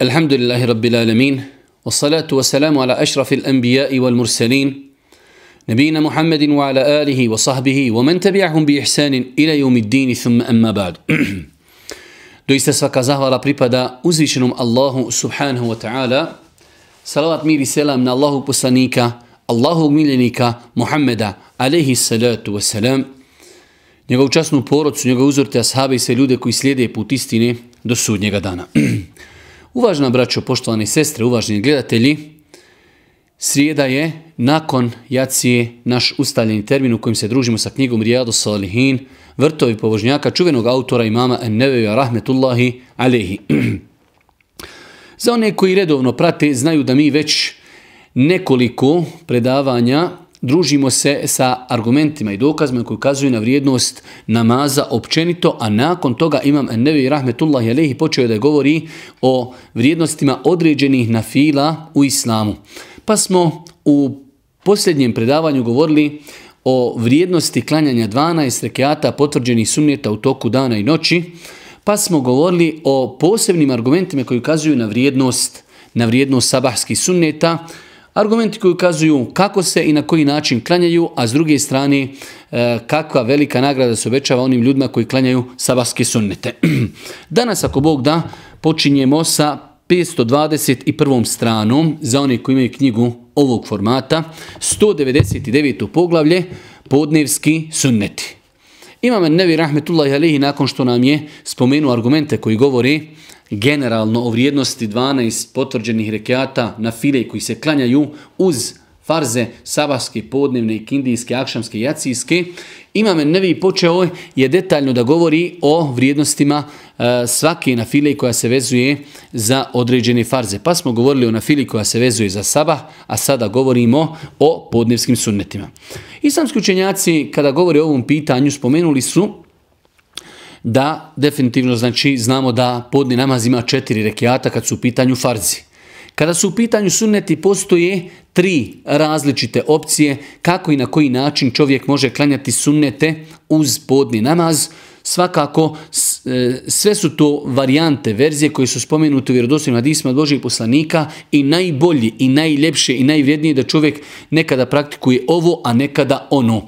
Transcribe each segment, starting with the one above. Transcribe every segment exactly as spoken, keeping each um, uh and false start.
Alhamdulillahi Rabbil Alamin, wassalatu wassalamu ala ashrafil anbiya'i wal mursalin, nabina Muhammedin wa ala alihi wa sahbihi wa man tabi'ahum bi ihsanin ila yawmiddini thumma amma ba'd. Doista svaka zahvala pripada uzvišenom Allahu subhanahu wa ta'ala. Salavat mir i selam na Allahu poslanika, Allahog miljenika Muhammeda alaihi salatu wassalam, njegovu časnu porodcu, njegov uzorte ashabe i sve ljude koji slijede put istine do sudnjega dana. Uvažena braćo, poštovane sestre, uvaženi gledatelji, srijeda je nakon jacije naš ustaljeni termin u kojem se družimo sa knjigom Rijadu-s-salihin, Vrtovi pobožnjaka, čuvenog autora imama en-Nevevija rahmetullahi alehi. Za one koji redovno prate, znaju da mi već nekoliko predavanja družimo se sa argumentima i dokazima koji ukazuju na vrijednost namaza općenito, a nakon toga imam en-Nevevija rahmetullahi alehi počeo da govori o vrijednostima određenih nafila u islamu. Pa smo u posljednjem predavanju govorili o vrijednosti klanjanja dvanaest rekiata potvrđenih sunneta u toku dana i noći, pa smo govorili o posebnim argumentima koji ukazuju na vrijednost, na vrijednost sabahskih sunneta, argumenti koji ukazuju kako se i na koji način klanjaju, a s druge strane kakva velika nagrada se obećava onim ljudima koji klanjaju sabahske sunnete. Danas, ako Bog da, počinjemo sa petsto dvadeset prvom stranom, za one koji imaju knjigu ovog formata, sto devedeset deveto poglavlje, podnevski sunneti. Imam en-Nevevija rahmetullahi alehi, nakon što nam je spomenuo argumente koji govore generalno o vrijednosti dvanaest potvrđenih rekiata na file koji se klanjaju uz farze sabahske, podnevne, kindijske, akšamske, jacijske, imam en-Nevevija počeo je detaljno da govori o vrijednostima svake nafile koja se vezuje za određene farze. Pa smo govorili o nafili koja se vezuje za sabah, a sada govorimo o podnevskim sunnetima. Islamski učenjaci, kada govore o ovom pitanju, spomenuli su da definitivno znači znamo da podni namaz ima četiri rekiata kad su u pitanju farzi. Kada su u pitanju sunneti, postoje tri različite opcije kako i na koji način čovjek može klanjati sunnete uz podni namaz. Svakako, sve su to varijante, verzije koje su spomenute u vjerodostojnim hadisima od Božijeg poslanika i najbolji i najljepše i najvrijednije da čovjek nekada praktikuje ovo, a nekada ono.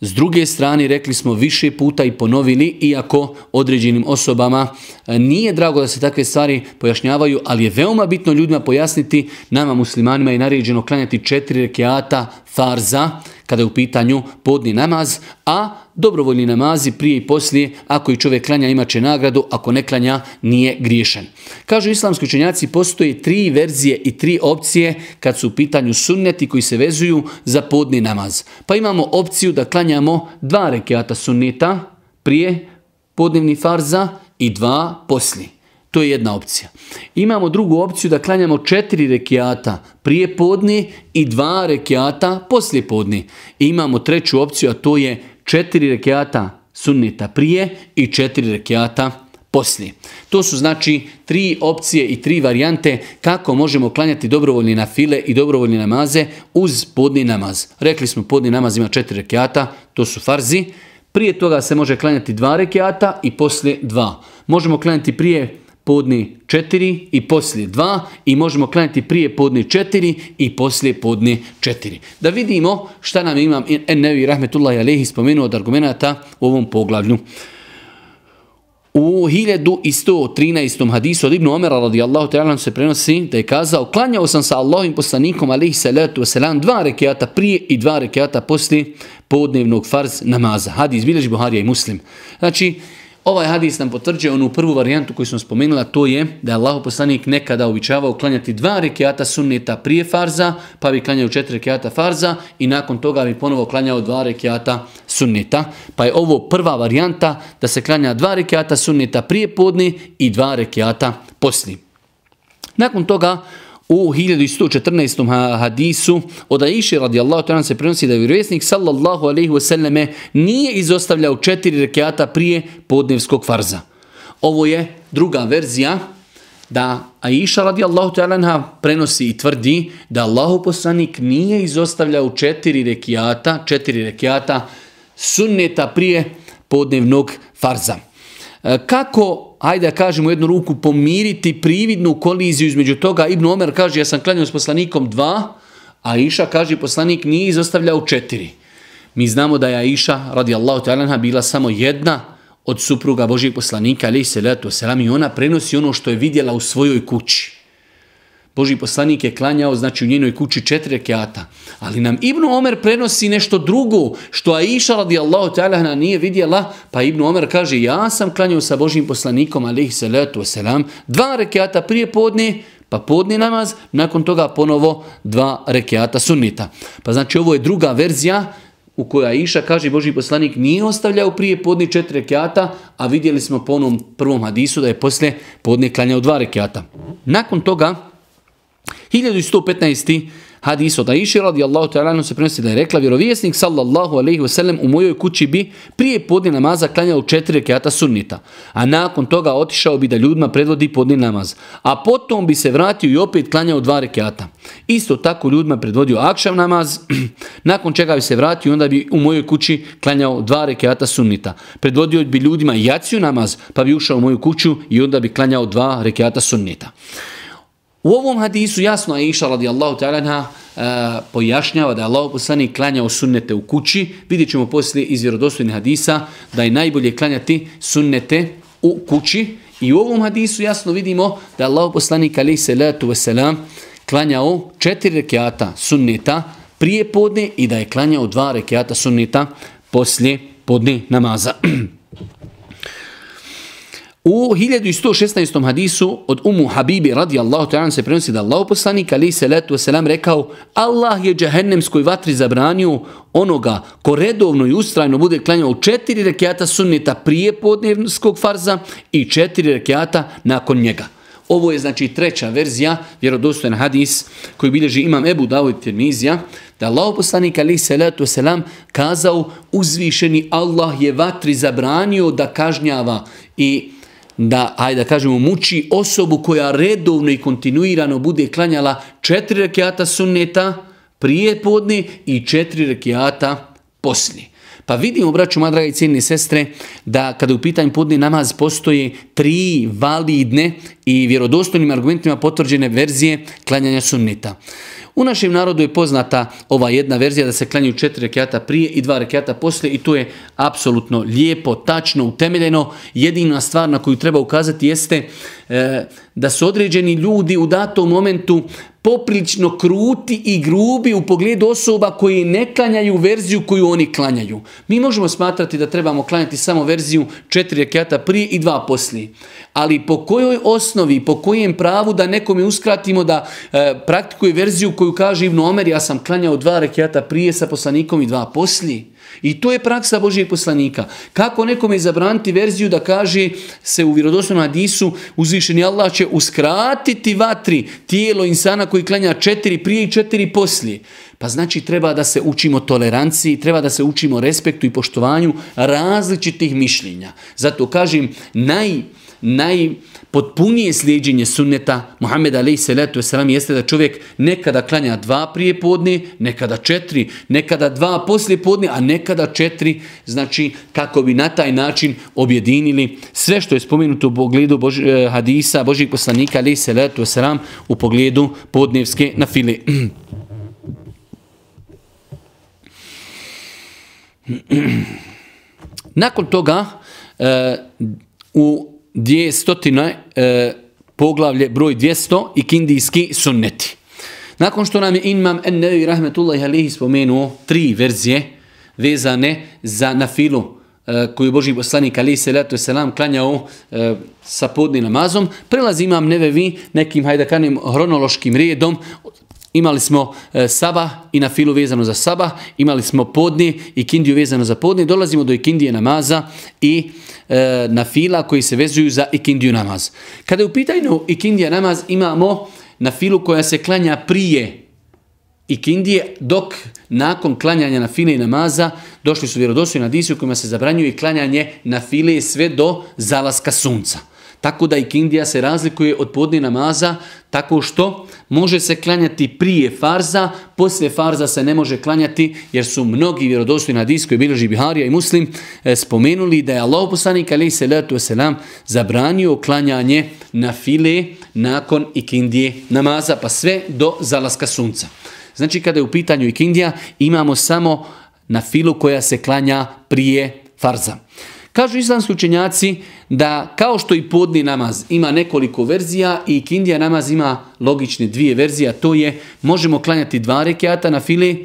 S druge strane, rekli smo više puta i ponovili, iako određenim osobama nije drago da se takve stvari pojašnjavaju, ali je veoma bitno ljudima pojasniti, nama muslimanima je naređeno klanjati četiri rekiata farza kada je u pitanju podni namaz, a dobrovoljni namazi prije i poslije, ako i čovjek klanja imaće nagradu, ako ne klanja nije griješan. Kažu islamski učenjaci, postoje tri verzije i tri opcije kad su u pitanju sunneti koji se vezuju za podni namaz. Pa imamo opciju da klanjamo dva rekiata sunneta prije podnevni farza i dva poslije. To je jedna opcija. Imamo drugu opciju da klanjamo četiri rekiata prije podni i dva rekiata poslije podni. Imamo treću opciju, a to je četiri rekiata sunneta prije i četiri rekiata poslije. To su znači tri opcije i tri varijante kako možemo klanjati dobrovoljne nafile i dobrovoljne namaze uz podni namaz. Rekli smo, podni namaz ima četiri rekiata, to su farzi. Prije toga se može klanjati dva rekiata i poslije dva. Možemo klanjati prije podni četiri i poslije dva i možemo klanjati prije podni četiri i poslije podni četiri. Da vidimo šta nam imam en-Nevevija rahmetullahi alehi spomenuo od argumenta u ovom poglavlju. U hiljadu sto trinaestom hadisu od Ibn Omera radijallahu ta'ala se prenosi da je kazao: klanjao sam sa Allahovim poslanikom alaihi salatu wasalam dva rekiata prije i dva rekiata poslije podnevnog farz namaza. Hadis bilježi Buharija i Muslim. Znači, ovaj hadis nam potvrđuje onu prvu varijantu koju smo spomenula, to je da je Allahov poslanik nekada običavao klanjati dva rekiata sunneta prije farza, pa bi klanjao četiri rekiata farza i nakon toga bi ponovo klanjao dva rekiata sunneta. Pa je ovo prva varijanta da se klanja dva rekiata sunneta prije podni i dva rekiata poslije. Nakon toga u hiljadu sto četrnaestom hadisu od Aisha radijallahu ta'ala se prenosi da je vjerovjesnik sallallahu alejhi ve selleme nije izostavljao četiri rekiata prije podnevskog farza. Ovo je druga verzija da Aisha radijallahu ta'ala prenosi i tvrdi da Allahov poslanik nije izostavljao četiri rekiata, četiri rekiata sunneta prije podnevnog farza. kako, hajde da kažemo jednu ruku, pomiriti prividnu koliziju između toga. Ibn Omer kaže, ja sam klanjao s poslanikom dva, a Iša kaže, poslanik nije izostavljao četiri. Mi znamo da je Aisha radijallahu ta'ala anha bila samo jedna od supruga Božijeg poslanika alejhi selatu vesselam i ona prenosi ono što je vidjela u svojoj kući. Božji poslanik je klanjao, znači u njenoj kući četiri rekata, ali nam Ibn Omer prenosi nešto drugo što Aisha radijallahu ta'ala anha nije vidjela, pa Ibn Omer kaže, ja sam klanjao sa Božjim poslanikom alejhi selatu vesselam dva rekata prije podne, pa podni namaz, nakon toga ponovo dva rekata sunnita. Pa znači ovo je druga verzija u kojoj Aisha kaže Božji poslanik nije ostavljao prije podne četiri rekata, a vidjeli smo po onom prvom hadisu da je poslije podne klanjao dva rekata. Nakon toga, hiljadu sto petnaesti. hadis od Aisha radijallahu ta'ala anha se prenosi da je rekla, vjerovjesnik sallallahu alejhi ve sellem u mojoj kući bi prije podne namaza klanjao četiri rekata sunnita, a nakon toga otišao bi da ljudima predvodi podne namaz, a potom bi se vratio i opet klanjao dva rekata. Isto tako ljudima predvodio akšam namaz, nakon čega bi se vratio i onda bi u mojoj kući klanjao dva rekata sunnita. Predvodio bi ljudima jaciju namaz, pa bi ušao u moju kuću i onda bi klanjao dva rekata sunnita. U ovom hadisu jasno Aisha radijallahu ta'ala anha pojašnjava da je Allahov poslanik klanjao sunnete u kući. Vidjet ćemo poslije iz vjerodostojnih hadisa da je najbolje klanjati sunnete u kući. I u ovom hadisu jasno vidimo da je Allahov poslanik alejhi selatu vesselam klanjao četiri rekata sunneta prije podne i da je klanjao dva rekata sunneta poslije podne namaza. U hiljadu sto šesnaestom. hadisu od Umu Habibi radijallahu ta'ala se prenosi da Allahov poslanik alejhi selatu vesselam rekao, Allah je džehennemskoj vatri zabranio onoga ko redovno i ustrajno bude klanjao četiri rekata sunnita prije podnevskog farza i četiri rekata nakon njega. Ovo je znači treća verzija, vjerodostojan hadis koji bilježi imam Ebu Davud i Tirmizija, da Allahov poslanik alejhi selatu vesselam kazao, uzvišeni Allah je vatri zabranio da kažnjava i da, ajde da kažemo, muči osobu koja redovno i kontinuirano bude klanjala četiri rekijata sunneta prije podne i četiri rekijata poslije. Pa vidimo, braću moja draga i cijenine sestre, da kada u pitanju podne namaz postoje tri validne i vjerodostojnim argumentima potvrđene verzije klanjanja sunneta. U našem narodu je poznata ova jedna verzija da se klanjaju četiri rekjata prije i dva rekjata poslije i to je apsolutno lijepo, tačno, utemeljeno. Jedina stvar na koju treba ukazati jeste e, da su određeni ljudi u datom momentu poprilično kruti i grubi u pogledu osoba koji ne klanjaju verziju koju oni klanjaju. Mi možemo smatrati da trebamo klanjati samo verziju četiri rekjata prije i dva poslije. Ali po kojoj osnovi, po kojem pravu da nekome uskratimo da e, praktikuje verziju koju kaže Ibn Omer, ja sam klanjao dva rekjata prije sa poslanikom i dva poslije. I to je praksa Božijeg poslanika. Kako nekome zabraniti verziju da kaže se u vjerodostojnom hadisu, uzvišeni Allah će uskratiti vatri tijelo insana koji klanja četiri prije i četiri poslije. Pa znači treba da se učimo toleranciji, treba da se učimo respektu i poštovanju različitih mišljenja. Zato kažem, naj... najpotpunije slijedjenje sunneta Muhammeda alejhi selatu vesselam jeste da čovjek nekada klanja dva prije podne, nekada četiri, nekada dva poslije podne, a nekada četiri, znači kako bi na taj način objedinili sve što je spomenuto u pogledu Boži, hadisa Božijeg poslanika alejhi selatu vesselam u pogledu podnevske nafile. Nakon toga u dvjestotinoj poglavlje broj dvjesto i kindijski sunneti. Nakon što nam je imam en-Nevevija rahmetullahi alejhi spomenuo tri verzije vezane za nafilu koju je Božji poslanik alejhi selatu vesselam klanjao sa podnim namazom, prelazi imam en-Nevevija nekim hajdakanim hronološkim redom. Imali smo sabah i nafilu vezano za sabah, imali smo podne i kindiju vezano za podne, dolazimo do ikindije namaza i e, nafila koji se vezuju za ikindiju namaz. Kada je u pitanju ikindija namaz, imamo nafilu koja se klanja prije ikindije, dok nakon klanjanja nafile i namaza došli su vjerodostojni hadisi u kojima se zabranjuje klanjanje nafile sve do zalaska sunca. Tako da ikindija se razlikuje od podne namaza tako što može se klanjati prije farza, poslije farza se ne može klanjati, jer su mnogi vjerodostojni hadis koji bilježi Buharija i Muslim spomenuli da je Allahov poslanik alejhi selatu vesselam zabranio klanjanje nafile nakon ikindije namaza pa sve do zalaska sunca. Znači kada je u pitanju ikindija imamo samo nafilu koja se klanja prije farza. Kažu islamski učenjaci da kao što i podni namaz ima nekoliko verzija i ikindija namaz ima logične dvije verzije, to je možemo klanjati dva rekiata na file,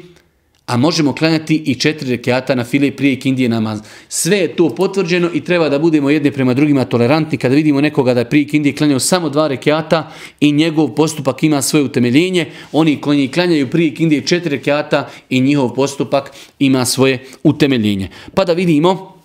a možemo klanjati i četiri rekiata na file prije ikindije namaz. Sve je to potvrđeno i treba da budemo jedni prema drugima tolerantni kada vidimo nekoga da je prije ikindije klanjao samo dva rekiata i njegov postupak ima svoje utemeljenje, oni koji klanjaju prije ikindije četiri rekiata i njihov postupak ima svoje utemeljenje. Pa da vidimo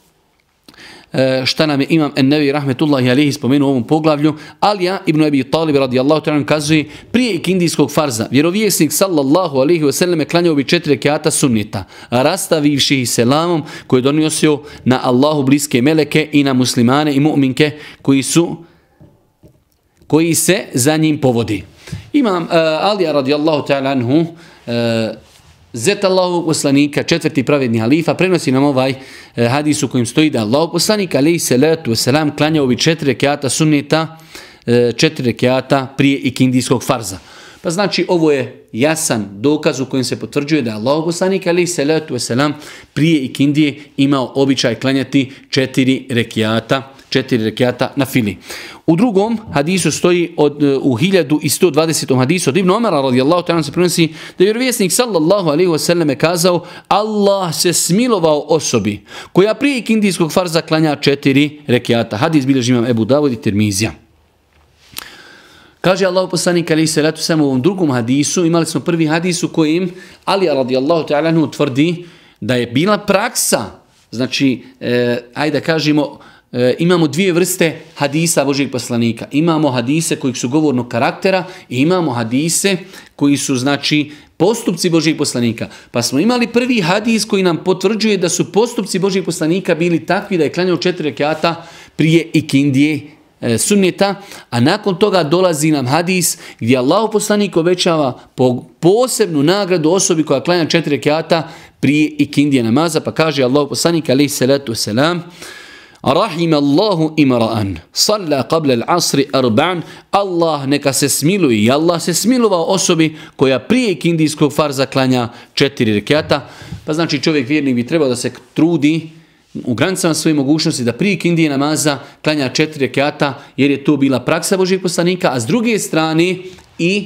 šta nam je imam en-Nevevija rahmetullahi alejhi spomenuo u ovom poglavlju. Alija ibn Abi Tali radijallahu ta'ala kazuje prije ikindijskog farza vjerovjesnik sallallahu alejhi ve selleme klanjao bi četiri rekata sunnita rastavivši ih selamom koji je donosio na Allahu bliske meleke i na muslimane i mu'minke koji su koji se za njim povodi. Imam uh, Alija radijallahu ta'ala anhu uh, Zet Allahovog poslanika, četvrti pravedni halifa, prenosi nam ovaj e, hadis u kojim stoji da Allahov poslanik, alejhi selatu vesselam, klanjao bi četiri rekata sunneta, e, četiri rekata prije ikindijskog farza. Pa znači ovo je jasan dokaz u kojem se potvrđuje da Allahov poslanik, alejhi selatu vesselam, prije ikindije imao običaj klanjati četiri rekata četiri rekiata na fili. U drugom hadisu stoji od, u hiljadu sto dvadesetom hadisu od Ibn Omera radijallahu ta'ala se prenosi da je vjerovjesnik sallallahu alejhi ve selleme kazao Allah se smilovao osobi koja prije ikindijskog farza klanja četiri rekiata. Hadis bilježi imam Ebu Davud i Tirmizija. Kaže Allahu poslanik alejhi selatu vesselam u ovom drugom hadisu, imali smo prvi hadis u kojem Ali radijallahu ta'ala tvrdi da je bila praksa, znači eh, ajde da kažemo E, imamo dvije vrste hadisa Božijeg poslanika. Imamo hadise koji su govornog karaktera i imamo hadise koji su znači postupci Božijeg poslanika. Pa smo imali prvi hadis koji nam potvrđuje da su postupci Božijeg poslanika bili takvi da je klanjao četiri rekata prije ikindije e, sunneta, a nakon toga dolazi nam hadis gdje Allahov poslanik obećava po, posebnu nagradu osobi koja klanja četiri rekata prije ikindije namaza, pa kaže Allahov poslanik alejhi selatu vesselam Rahim Allahu imra'an, salla qabla al-asri arba'an, Allah neka se smiluje i Allah se smilovao osobi koja prije ikindijskog farza klanja četiri rekata. Pa znači čovjek vjernik bi trebao da se trudi u granicama svoje mogućnosti da prije ikindije namaza klanja četiri rekata jer je to bila praksa Božijeg poslanika, a s druge strane i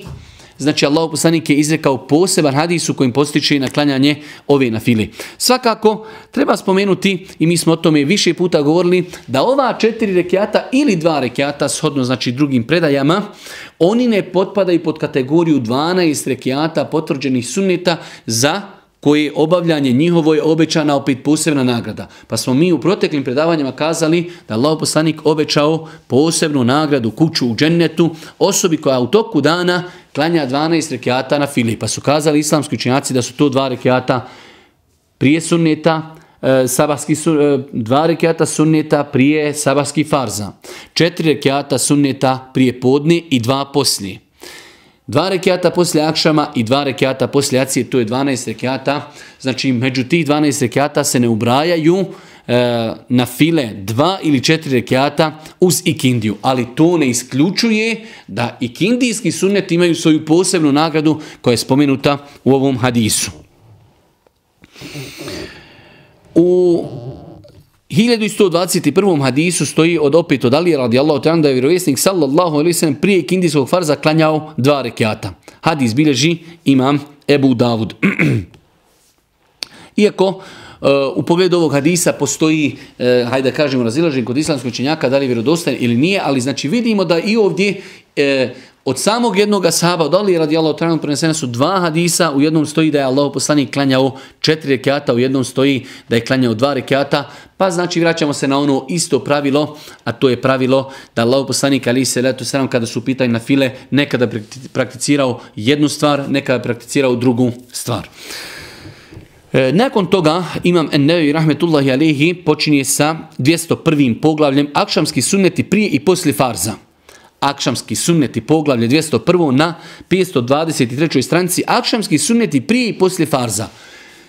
znači Allahov poslanik je izrekao poseban hadis u kojim postiče na klanjanje ove nafile. Svakako, treba spomenuti, i mi smo o tome više puta govorili, da ova četiri rekiata ili dva rekiata, shodno znači drugim predajama, oni ne potpadaju pod kategoriju dvanaest rekiata potvrđenih sunneta za koje obavljanje njihovo je obećana opet posebna nagrada. Pa smo mi u proteklim predavanjima kazali da Allahov poslanik obećao posebnu nagradu kuću u džennetu osobi koja u toku dana klanja dvanaest rekiata na fili. Pa su kazali islamski učenjaci da su to dva rekiata prije sunneta, e, sabahski, e, dva rekiata sunneta prije sabahski farza, četiri rekiata sunneta prije podne i dva poslije. Dva rekiata poslije akšama i dva rekiata poslije acije, to je dvanaest rekiata. Znači, među tih dvanaest rekiata se ne ubrajaju e, na file dva ili četiri rekiata uz ikindiju. Ali to ne isključuje da ikindijski sunnet imaju svoju posebnu nagradu koja je spomenuta u ovom hadisu. U hiljadu sto dvadeset prvom hadisu stoji od opet od Ali radijallahu ta'ala da je vjerovjesnik sallallahu alejhi ve sellem prije ikindijskog farza klanjao dva rekjata. Hadis bilježi imam Ebu Davud. Iako Uh, u pogledu ovog hadisa postoji, uh, hajde da kažemo, razilaženje kod islamskog učenjaka da li je vjerodostojan ili nije, ali znači vidimo da i ovdje uh, od samog jednog ashaba, od Ali radijallahu ta'ala anhu prenesena su dva hadisa, u jednom stoji da je Allahov poslanik klanjao četiri rekata, u jednom stoji da je klanjao dva rekata, pa znači vraćamo se na ono isto pravilo, a to je pravilo da Allahov poslanik alejhi selatu selam kada su pitanje na file, nekada prakticirao jednu stvar, nekada prakticirao drugu stvar. Nakon toga imam en-Nevevi rahmetullahi alejhi počinje sa dvjesto prvim poglavljem Akšamski sunneti prije i poslije farza. Akšamski sunneti poglavlje dvjesto prvo na petsto dvadeset trećoj stranici. Akšamski sunneti prije i poslije farza.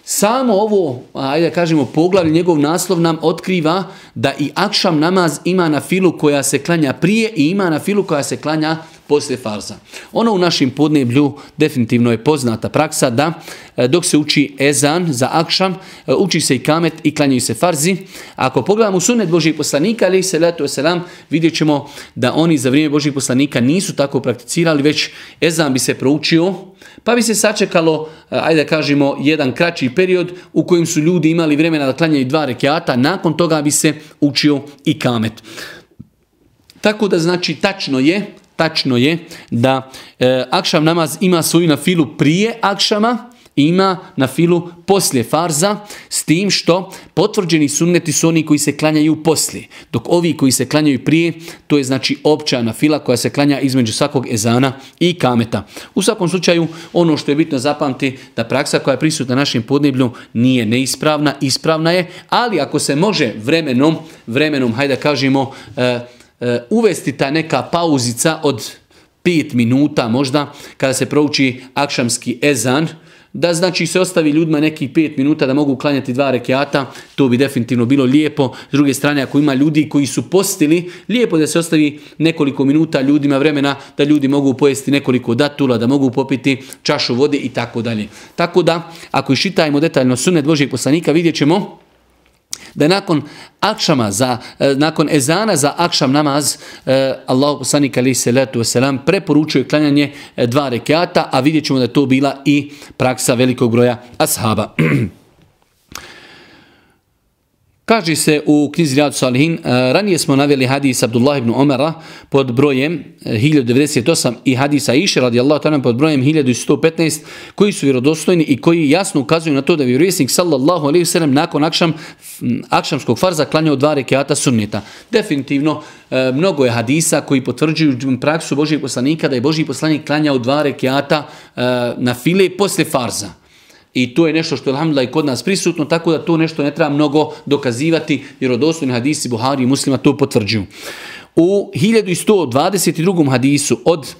Samo ovo, ajde da kažemo, poglavlje, njegov naslov nam otkriva da i akšam namaz ima nafilu koja se klanja prije i ima nafilu koja se klanja poslije farza. Ono u našem podneblju definitivno je poznata praksa da dok se uči ezan za akšam, uči se i kamet i klanjaju se farzi. Ako pogledamo sunnet Božijeg poslanika, alejhi selatu vesselam, vidjet ćemo da oni za vrijeme Božijeg poslanika nisu tako prakticirali, već ezan bi se proučio, pa bi se sačekalo, ajde da kažemo, jedan kraći period u kojem su ljudi imali vremena da klanjaju dva rekiata, nakon toga bi se učio i kamet. Tako da, znači, tačno je, tačno je da e, akšam namaz ima svoju nafilu prije akšama, ima nafilu poslije farza, s tim što potvrđeni sunneti su oni koji se klanjaju poslije, dok ovi koji se klanjaju prije, to je znači opća nafila koja se klanja između svakog ezana i kameta. U svakom slučaju, ono što je bitno zapamti, da praksa koja je prisutna na našem podneblju nije neispravna, ispravna je, ali ako se može vremenom, vremenom, hajde da kažemo, e, uvesti ta neka pauzica od pet minuta možda kada se prouči akšamski ezan, da znači se ostavi ljudima nekih pet minuta da mogu klanjati dva rekiata, to bi definitivno bilo lijepo. S druge strane, ako ima ljudi koji su postili, lijepo da se ostavi nekoliko minuta ljudima vremena da ljudi mogu pojesti nekoliko datula, da mogu popiti čašu vode i tako dalje. Tako da, ako iščitajmo detaljno sunnet Božijeg poslanika, vidjet ćemo da nakon akšama za nakon ezana za akšam namaz Allahu poslanik alejhi selatu vesselam preporučuje klanjanje dva rekjata, a vidjet ćemo da to bila i praksa velikog broja ashaba. Kaže se u knjizi Rijadu-s-salihin, ranije smo naveli hadis Abdullah ibn-Omera pod brojem hiljadu devedeset osam i hadisa Aisha radijallahu ta'ala pod brojem hiljadu sto petnaest, koji su vjerodostojni i koji jasno ukazuju na to da vjerovjesnik sallallahu alejhi ve sellem nakon akšam, akšamskog farza klanjao dva rekiata sunneta. Definitivno, mnogo je hadisa koji potvrđuju praksu Božijeg poslanika da je Božiji poslanik klanjao dva rekiata na file posle farza. I to je nešto što je alhamdulillah i kod nas prisutno, tako da to nešto ne treba mnogo dokazivati, jer vjerodostojni hadisi Buharije i Muslima to potvrđuju. U hiljadu sto dvadeset drugom hadisu od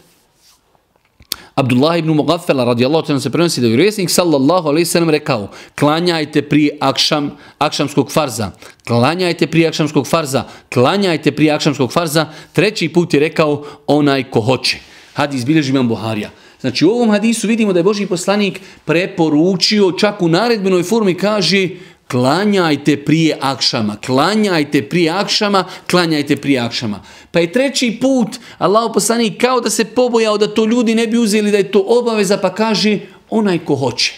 Abdullah ibn Mugaffela radijallahu ta'ala se prenosi da je vjerovjesnik sallallahu alejhi ve sellem rekao: "Klanjajte prije akšam, akšamskog farza. Klanjajte prije akšamskog farza. Klanjajte prije akšamskog farza." Treći put je rekao onaj ko hoće. Hadis bilježi imam Buharija. Znači, u ovom hadisu vidimo da je Božji poslanik preporučio, čak u naredbenoj formi kaže: klanjajte prije akšama, klanjajte prije akšama, klanjajte prije akšama. Pa je treći put Allahov poslanik kao da se pobojao da to ljudi ne bi uzeli, da je to obaveza, pa kaže onaj ko hoće.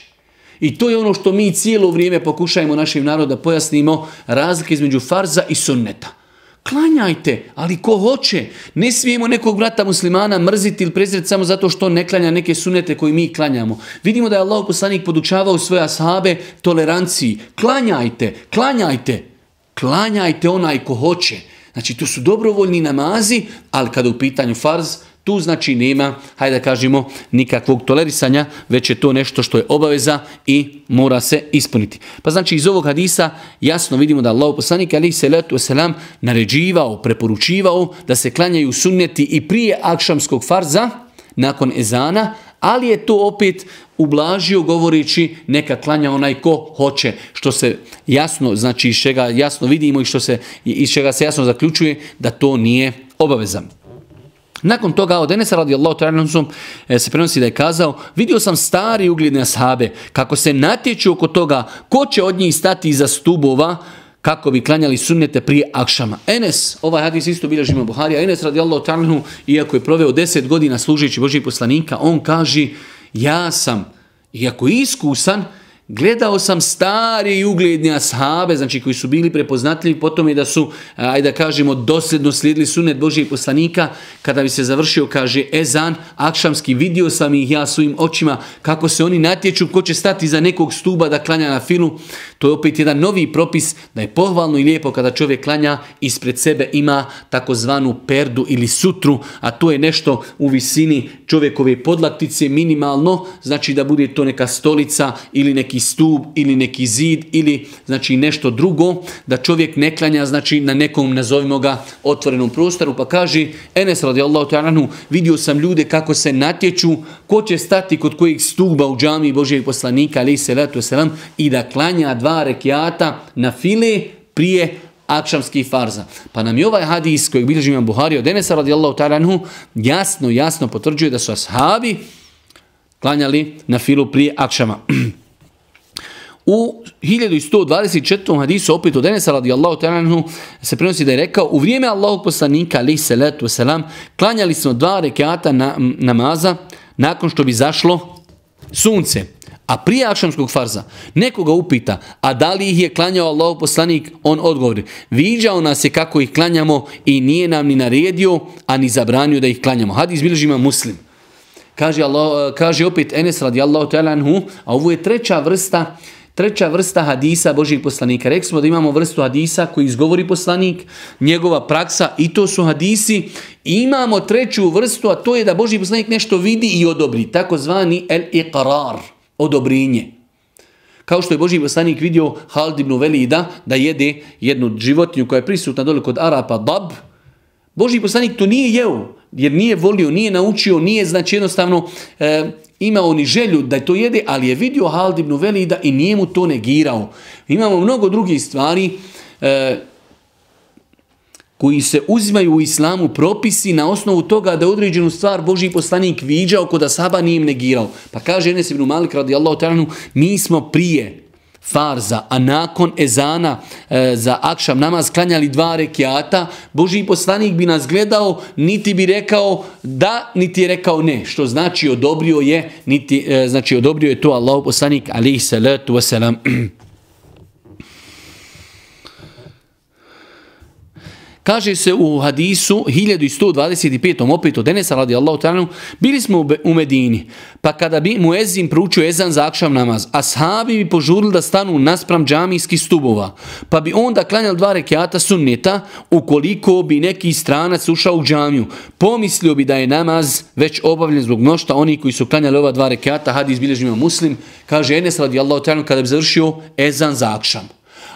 I to je ono što mi cijelo vrijeme pokušajemo našim narodu da pojasnimo, razlike između farza i sunneta. Klanjajte, ali ko hoće. Ne smijemo nekog brata muslimana mrziti ili prezirati samo zato što ne klanja neke sunete koje mi klanjamo. Vidimo da je Allahov poslanik podučavao svoje ashabe toleranciji. Klanjajte, klanjajte, klanjajte onaj ko hoće. Znači, to su dobrovoljni namazi, ali kada u pitanju farz, tu znači nema, hajde da kažemo, nikakvog tolerisanja, već je to nešto što je obaveza i mora se ispuniti. Pa znači, iz ovog hadisa jasno vidimo da Allahov poslanik alejhi selatu vesselam naređivao, preporučivao da se klanjaju sunneti i prije akšamskog farza, nakon ezana, ali je to opet ublažio govoreći neka klanja onaj ko hoće, što se jasno, znači iz čega jasno vidimo i što se, iz čega se jasno zaključuje da to nije obaveza. Nakon toga od Enesa radijallahu ta'ala se prenosi da je kazao: vidio sam stari ugledne ashabe kako se natječu oko toga ko će od njih stati iza stubova kako bi klanjali sunnete prije akšama. Enes, ovaj hadis isto bilježi ima Buharija, Enes radijallahu ta'ala, iako je proveo deset godina služeći Božijeg poslanika, on kaže: ja sam, iako iskusan, gledao sam stare i ugledne ashabe, znači koji su bili prepoznatljivi po tome da su, ajde da kažemo, dosljedno slijedili sunnet Božijeg poslanika. Kada bi se završio, kaže, ezan akšamski, vidio sam ih ja svojim očima kako se oni natječu ko će stati za nekog stuba da klanja na filu. To je opet jedan novi propis da je pohvalno i lijepo kada čovjek klanja ispred sebe ima takozvanu perdu ili sutru, a to je nešto u visini čovjekove podlaktice minimalno, znači da bude to neka stolica ili neki stup ili neki zid ili znači nešto drugo, da čovjek ne klanja znači na nekom, nazovimo ga, otvorenom prostoru. Pa kaže Enes radijallahu ta'ala, vidio sam ljude kako se natječu ko će stati kod kojeg stuba u džamiji Božijeg poslanika alejhi salatu vesselam i da klanja dva rekiata na file prije akšamskih farza. Pa nam je ovaj hadis kojeg bilježi imam Buharija od Enesa radijallahu ta'ala jasno, jasno potvrđuje da su ashabi klanjali na filu prije akšama. U hiljadu sto dvadeset četvrtom hadisu opet od Enesa radijallahu ta'ala se prenosi da je rekao: u vrijeme Allahovog poslanika alejhi salatu vesselam klanjali smo dva rekata na, namaza nakon što bi zašlo sunce, a prije akšamskog farza. Nekoga upita, a da li ih je klanjao Allahov poslanik? On odgovori: viđao nas je kako ih klanjamo i nije nam ni naredio, a ni zabranio da ih klanjamo. Hadis bilježi ima Muslim. Kaže, Allah, kaže opet Enes radijallahu ta'ala anhu, a ovo je treća vrsta, treća vrsta hadisa Božijeg poslanika. Rekli smo da imamo vrstu hadisa koji izgovori poslanik, njegova praksa, i to su hadisi. Imamo treću vrstu, a to je da Božji poslanik nešto vidi i odobri, takozvani el-iqrar, odobrinje. Kao što je Božji poslanik vidio Halid ibn Velida da jede jednu životinju koja je prisutna dole kod Arapa, dab. Božji poslanik to nije jeo, jer nije volio, nije naučio, nije znači jednostavno e, imao ni želju da to jede, ali je vidio Halid ibn Velida i nije mu to negirao. Imamo mnogo drugih stvari e, koji se uzimaju u islamu propisi na osnovu toga da je određenu stvar Božji poslanik viđao kod ashaba, nije im negirao. Pa kaže Enes ibn Malik radijallahu ta'ala, mi smo prije farza, a nakon ezana e, za akšam namaz klanjali dva rekiata. Božji poslanik bi nas gledao, niti bi rekao da, niti je rekao ne, što znači odobrio je, niti, e, znači odobrio je to Allahov poslanik alejhi salatu vesselam. Kaže se u hadisu hiljadu sto dvadeset petom opet od Enesa radijallahu ta'ala: bili smo u Medini, pa kada bi muezin proučio ezan za akšam namaz, ashabi bi požurili da stanu naspram džamijskih stubova, pa bi onda klanjali dva rekiata sunneta. Ukoliko bi neki stranac ušao u džamiju, pomislio bi da je namaz već obavljen zbog mnošta oni koji su klanjali ova dva rekiata. Hadis bilježi ima Muslim. Kaže Enes radijallahu ta'ala, kada bi završio ezan za akšam,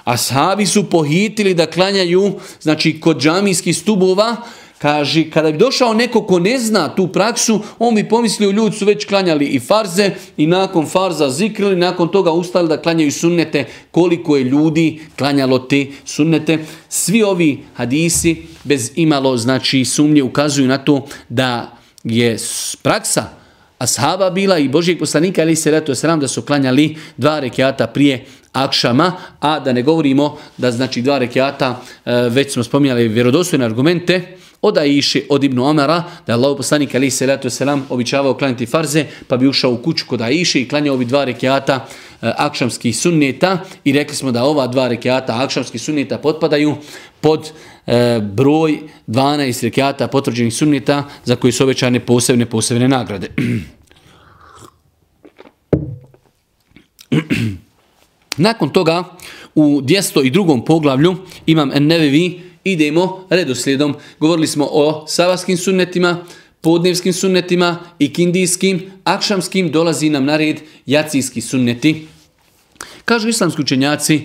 ashabi su pohitili da klanjaju, znači, kod džamijskih stubova. Kaži, kada bi došao neko ko ne zna tu praksu, on bi pomislio ljudi su već klanjali i farze i nakon farza zikrili, nakon toga ustali da klanjaju sunnete. Koliko je ljudi klanjalo te sunnete. Svi ovi hadisi bez imalo, znači, sumnje ukazuju na to da je praksa ashaba bila i Božijeg poslanika alejhi selatu vesselam da su klanjali dva rekiata prije akšama, a da ne govorimo da znači dva rekiata, već smo spominjali vjerodostojne argumente od Aiše, od Ibn Omera, da je Allahov poslanik alejhi selatu vesselam običavao klanjati farze, pa bi ušao u kuću kod Aiše i klanjao bi dva rekiata akšamskih sunneta. I rekli smo da ova dva rekiata akšamskih sunneta potpadaju pod e, broj dvanaest rekiata potvrđenih sunneta za koji su obećane posebne posebne nagrade. Nakon toga u dvjestotom drugom poglavlju imam en-Nevevi, idemo redoslijedom. Govorili smo o sabahskim sunnetima, podnevskim sunnetima, ikindijskim, akšamskim, dolazi nam na red jacijski sunneti. Kažu islamski učenjaci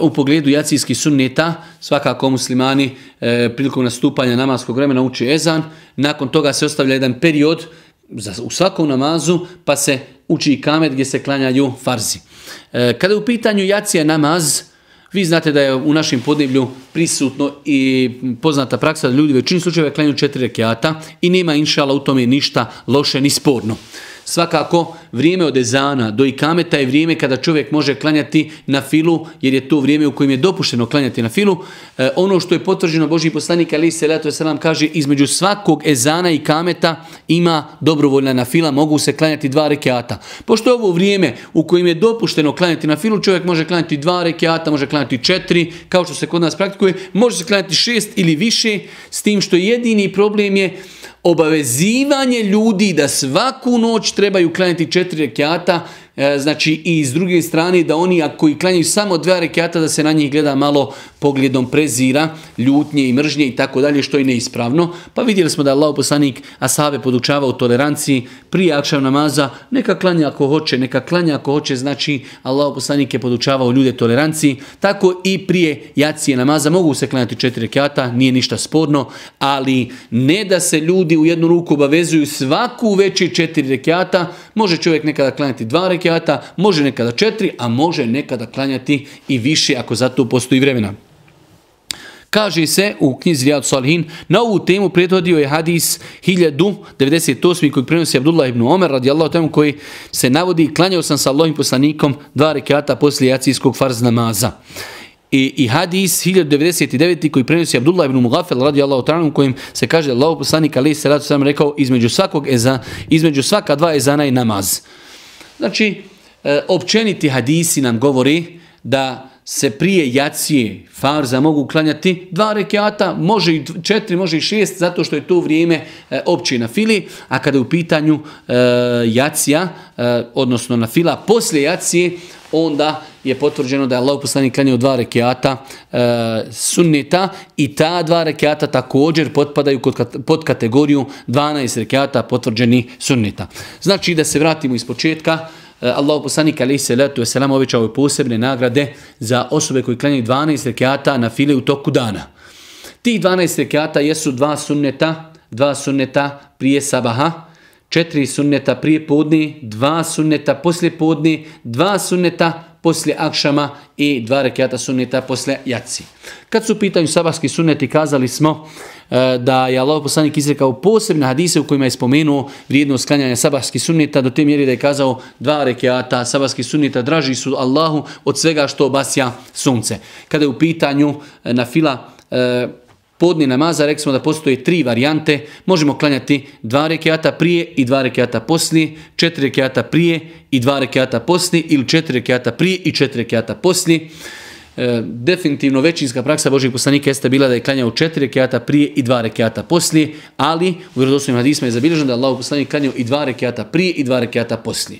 u pogledu jacijskih sunneta, svakako muslimani prilikom nastupanja namaskog vremena uči ezan, nakon toga se ostavlja jedan period u svakom namazu, pa se uči i kamet gdje se klanjaju farzi. Kada je u pitanju jacija namaz, vi znate da je u našem podneblju prisutno i poznata praksa da ljudi u većini slučajeva klanjaju četiri rekiata i nema inšala u tome ništa loše ni sporno. Svakako, vrijeme od ezana do ikameta je vrijeme kada čovjek može klanjati na filu, jer je to vrijeme u kojem je dopušteno klanjati na filu. E, ono što je potvrđeno, Božji poslanik alejhi selatu vesselam kaže: između svakog ezana i kameta ima dobrovoljna na fila, mogu se klanjati dva rekiata. Pošto je ovo vrijeme u kojem je dopušteno klanjati na filu, čovjek može klanjati dva rekiata, može klanjati četiri, kao što se kod nas praktikuje, može se klanjati šest ili više, s tim što jedini problem je obavezivanje ljudi da svaku noć trebaju klanjati četiri rekiata, znači i s druge strane da oni koji klanjaju samo dva rekata da se na njih gleda malo pogledom prezira, ljutnje i mržnje i tako dalje, što je neispravno. Pa vidjeli smo da je Allahov poslanik ashabe podučavao toleranciji prije akšam namaza, neka klanja ako hoće, neka klanja ako hoće, znači Allahov poslanik je podučavao ljude toleranciji, tako i prije jacije namaza mogu se klanjati četiri rekata, nije ništa sporno, ali ne da se ljudi u jednu ruku obavezuju svaku veći četiri rekata, može čovjek nekada klanjati dva rekata, može nekada četiri, a može nekada klanjati i više ako za to postoji vremena. Kaže se u knjizi Rijadu-s-salihin, na ovu temu prethodio je hadis hiljadu devedeset osmi koji prenosi Abdullah ibn Omer radijallahu ta'ala anhu koji se navodi, klanjao sam sa Allahovim poslanikom dva rekata poslije jacijskog farz namaza. I hadis hiljadu devedeset deveti koji prenosi Abdullah ibn Mugaffela radijallahu ta'ala anhu kojim se kaže da Allahov poslanik alejhi selatu selam rekao između svakog ezana, između svaka dva ezana je namaz. Znači, općeniti hadisi nam govori da se prije jacije farza mogu klanjati dva rekata, može i četiri, može i šest, zato što je to vrijeme opće nafili, a kada je u pitanju e, jacija, e, odnosno nafila poslije jacije, onda je potvrđeno da je Allahov poslanik klanjao dva rekata e, sunneta i ta dva rekata također potpadaju kod, pod kategoriju dvanaest rekata potvrđeni sunneta. Znači, da se vratimo iz početka, Allahov poslanik alejhi selatu ve selam obećao je posebne nagrade za osobe koji klanjaju dvanaest rekata nafile u toku dana. Ti dvanaest rekata jesu dva sunneta, dva sunneta prije sabaha, četiri sunneta prije podne, dva sunneta poslije podne, dva sunneta poslije akšama i dva rekata sunneta poslije jaci. Kad su u pitanju sabahski sunneti, kazali smo da je Allahov poslanik izrekao posebne hadise u kojima je spomenuo vrijednost klanjanja sabahskih sunneta do te mjeri da je kazao dva rekata sabahskih sunneta draži su Allahu od svega što obasja sunce. Kada je u pitanju nafila podne namaza, rekli smo da postoje tri varijante, možemo klanjati dva rekata prije i dva rekata poslije, četiri rekata prije i dva rekata poslije ili četiri rekata prije i četiri rekata poslije. E, definitivno većinska praksa Božijeg poslanika jeste bila da je klanjao četiri rekata prije i dva rekata poslije, ali u vjerodostojnim hadisma je zabilježeno da je Allahov poslanik klanjao i dva rekata prije i dva rekata poslije.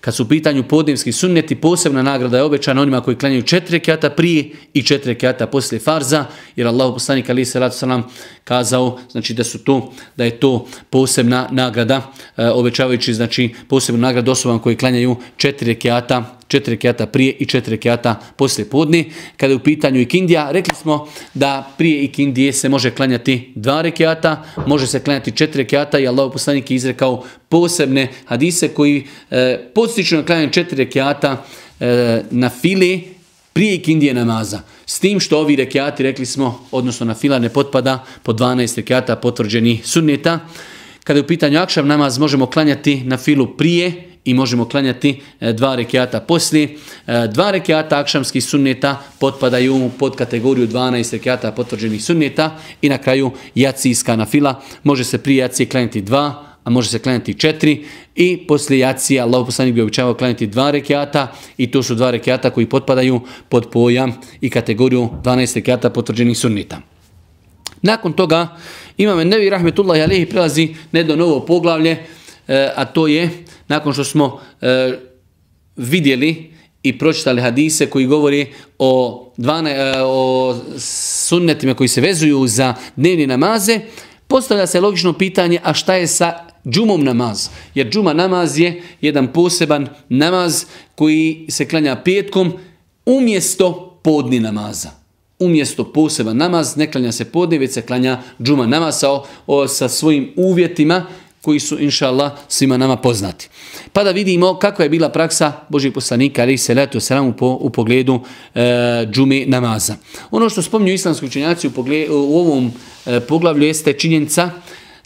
Kad su u pitanju podnevski sunneti, posebna nagrada je obećana onima koji klanjaju četiri rekata prije i četiri rekata poslije farza, jer Allahov poslanik alejhi selatu ve selam kazao, znači da su to, da je to posebna nagrada, e, obećavajući znači posebnu nagradu osobama koji klanjaju četiri rekata četiri rekata prije i četiri rekata poslije podne. Kada je u pitanju ikindija, rekli smo da prije ikindije se može klanjati dva rekata, može se klanjati četiri rekata i Allahov poslanik je izrekao posebne hadise koji e, podstiču na klanjanje četiri rekata e, na file prije ikindije namaza. S tim što ovi rekati, rekli smo, odnosno na fila ne potpada po dvanaest rekata potvrđeni sunneta. Kada je u pitanju akšam namaz, možemo klanjati na filu prije i možemo klanjati dva rekiata poslije. Dva rekiata akšamskih sunneta potpadaju pod kategoriju dvanaest rekiata potvrđenih sunneta i na kraju jacijska nafila. Može se prije jacije klanjati dva, a može se klanjati četiri i poslije jacije Allahov poslanik bi običavao klanjati dva rekiata i to su dva rekiata koji potpadaju pod pojam i kategoriju dvanaest rekiata potvrđenih sunneta. Nakon toga imam en-Nevevi rahmetullahi alejhi prelazi na jedno novo poglavlje, a to je nakon što smo e, vidjeli i pročitali hadise koji govori o, dvanaest, e, o sunnetima koji se vezuju za dnevne namaze, postavlja se logično pitanje, a šta je sa džumom namaz? Jer džuma namaz je jedan poseban namaz koji se klanja petkom umjesto podni namaza. Umjesto poseban namaz ne klanja se podni, već se klanja džuma namaz sa, o, sa svojim uvjetima koji su, inša Allah, svima nama poznati. Pa da vidimo kakva je bila praksa Božijeg poslanika, alejhi selatu ve selam, u pogledu e, džume namaza. Ono što spominju islamski učenjaci u, pogled, u ovom e, poglavlju jeste činjenica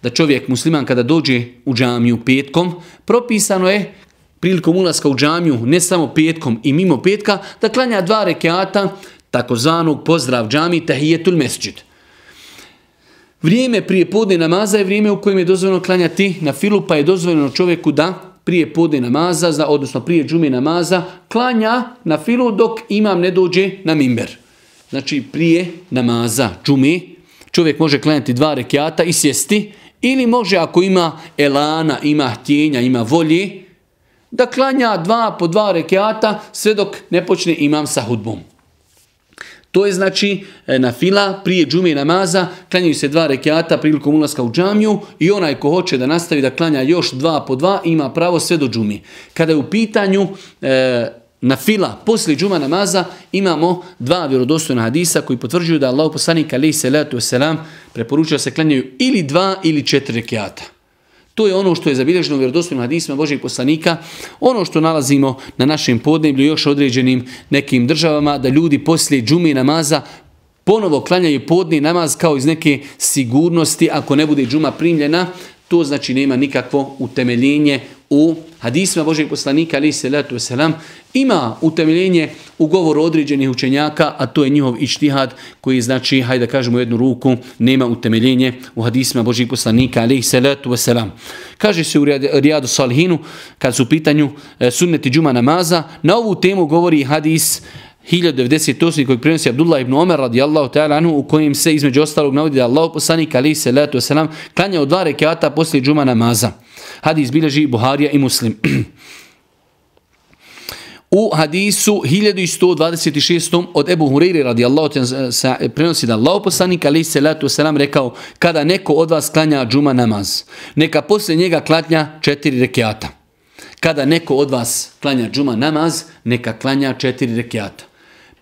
da čovjek musliman kada dođe u džamiju petkom, propisano je prilikom ulaska u džamiju, ne samo petkom i mimo petka, da klanja dva rekata takozvanog pozdrav džami, tahijetul mesdžid. Vrijeme prije podne namaza je vrijeme u kojem je dozvoljeno klanjati na filu, pa je dozvoljeno čovjeku da prije podne namaza, odnosno prije džume namaza, klanja na filu dok imam ne dođe na mimber. Znači prije namaza džume čovjek može klanjati dva rekjata i sjesti, ili može ako ima elana, ima htjenja, ima volje, da klanja dva po dva rekiata sve dok ne počne imam sa hudbom. To je znači nafila prije džume namaza, klanjaju se dva rekiata prilikom ulaska u džamiju i onaj ko hoće da nastavi da klanja još dva po dva ima pravo sve do džume. Kada je u pitanju e, nafila poslije džuma namaza, imamo dva vjerodostojna hadisa koji potvrđuju da Allah poslanik alejhi salatu vesselam preporučio da se klanjaju ili dva ili četiri rekiata. To je ono što je zabilježeno u vjerodostojnim hadisima Božijeg poslanika, ono što nalazimo na našem podneblju i još određenim nekim državama, da ljudi poslije džume namaza ponovo klanjaju podni namaz kao iz neke sigurnosti ako ne bude džuma primljena. To znači nema nikakvo utemeljenje u hadisma Božijeg poslanika alejhi salatu vesselam. Ima utemeljenje u govoru određenih učenjaka, a to je njihov ičtihad koji znači, hajde da kažemo jednu ruku, nema utemeljenje u hadisma Božijeg poslanika alejhi salatu vesselam. Kaže se u Rijadu-s-salihinu, kad su u pitanju sunneti džuma namaza, na ovu temu govori hadis hiljadu devedeset osam koji prenosi Abdullah ibn Omera radijallahu ta'ala anhu, u kojem se između ostalog navodi da Allah poslanik alejhi salatu vesselam klanjao dva rekata poslije džuma namaza. Hadis bilježi Buharija i Muslim. U hadisu hiljadu sto dvadeset šest od Ebu Hureyre radijallahu ta'ala prenosi da Allah poslanik alejhi salatu vesselam rekao: kada neko od vas klanja džuma namaz, neka poslije njega klanja četiri rekata. Kada neko od vas klanja džuma namaz, neka klanja četiri rekiata.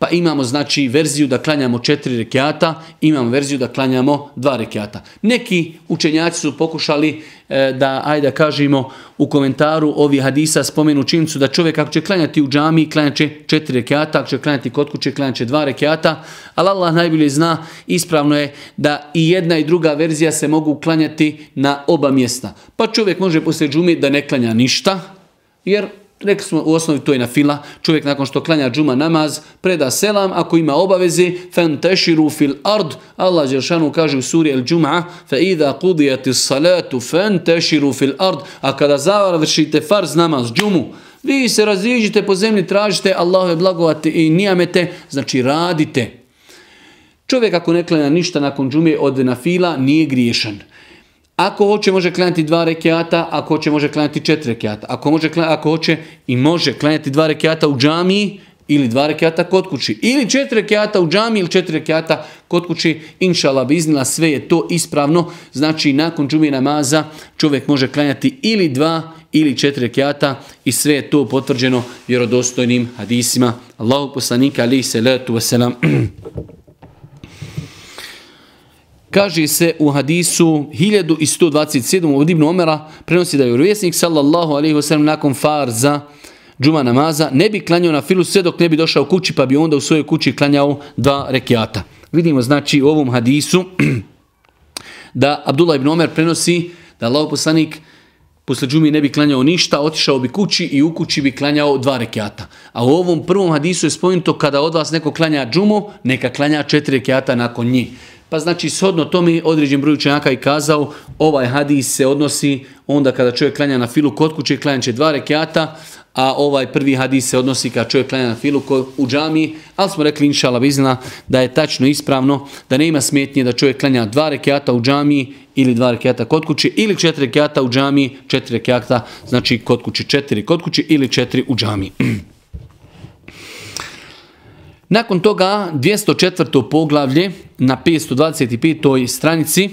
Pa imamo znači verziju da klanjamo četiri rekiata, imamo verziju da klanjamo dva rekiata. Neki učenjaci su pokušali e, da, ajde kažemo, u komentaru ovih hadisa spomenu činjenicu da čovjek ako će klanjati u džamiji, klanja će četiri rekiata, ako će klanjati kod kuće, klanja će dva rekiata, ali Allah najbolje zna, ispravno je da i jedna i druga verzija se mogu klanjati na oba mjesta. Pa čovjek može poslije džume da ne klanja ništa, jer, rekli smo, u osnovi to je nafila. Čovjek nakon što klanja džuma namaz, preda selam, ako ima obaveze, فَانْتَشِرُوا فِي الْأَرْضِ, Allah dželešanu kaže u suri Al-đum'a, فَإِذَا قُضِيَتِ الصَّلَاتُ فَانْتَشِرُوا فِي الْأَرْضِ, a kada završite farz namaz džumu, vi se raziđite po zemlji, tražite Allahove blagovati i nijamete, znači radite. Čovjek ako ne klanja ništa nakon džume od nafila, nije griješan. Ako hoće, može klanjati dva rekiata, ako hoće, može klanjati četiri rekiata. Ako, može, ako hoće i može klanjati dva rekiata u džamiji ili dva rekiata kod kući. Ili četiri rekiata u džamiji ili četiri rekiata kod kući. Inšallah bi iznila, sve je to ispravno. Znači, nakon džume namaza čovjek može klanjati ili dva ili četiri rekiata i sve je to potvrđeno vjerodostojnim hadisima Allahu poslanika alejhi salatu vesselam. Kaže se u hadisu hiljadu sto dvadeset sedam od Ibn Omera, prenosi da je vjerovjesnik sallallahu alejhi ve sellem nakon farza džuma namaza ne bi klanjao na filu sve dok ne bi došao kući, pa bi onda u svojoj kući klanjao dva rekiata. Vidimo znači u ovom hadisu da Abdullah ibn Omer prenosi da Allahov poslanik posle džume ne bi klanjao ništa, otišao bi kući i u kući bi klanjao dva rekiata. A u ovom prvom hadisu je spomenuto kada od vas neko klanja džumu, neka klanja četiri rekiata nakon njih. Pa znači, shodno tome, određen broj učenjaka i kazao, ovaj hadis se odnosi onda kada čovjek klanja na filu kod kuće, klanja će dva rekiata, a ovaj prvi hadis se odnosi kada čovjek klanja na filu u džamiji, ali smo rekli, inša Allah bizna, da je tačno ispravno, da nema smetnje da čovjek klanja dva rekiata u džamiji ili dva rekiata kod kuće, ili četiri rekiata u džamiji, četiri rekiata, znači kod kuće, četiri kod kuće ili četiri u džamiji. Nakon toga, dvjesto četvrto poglavlje, na petsto dvadeset petoj stranici,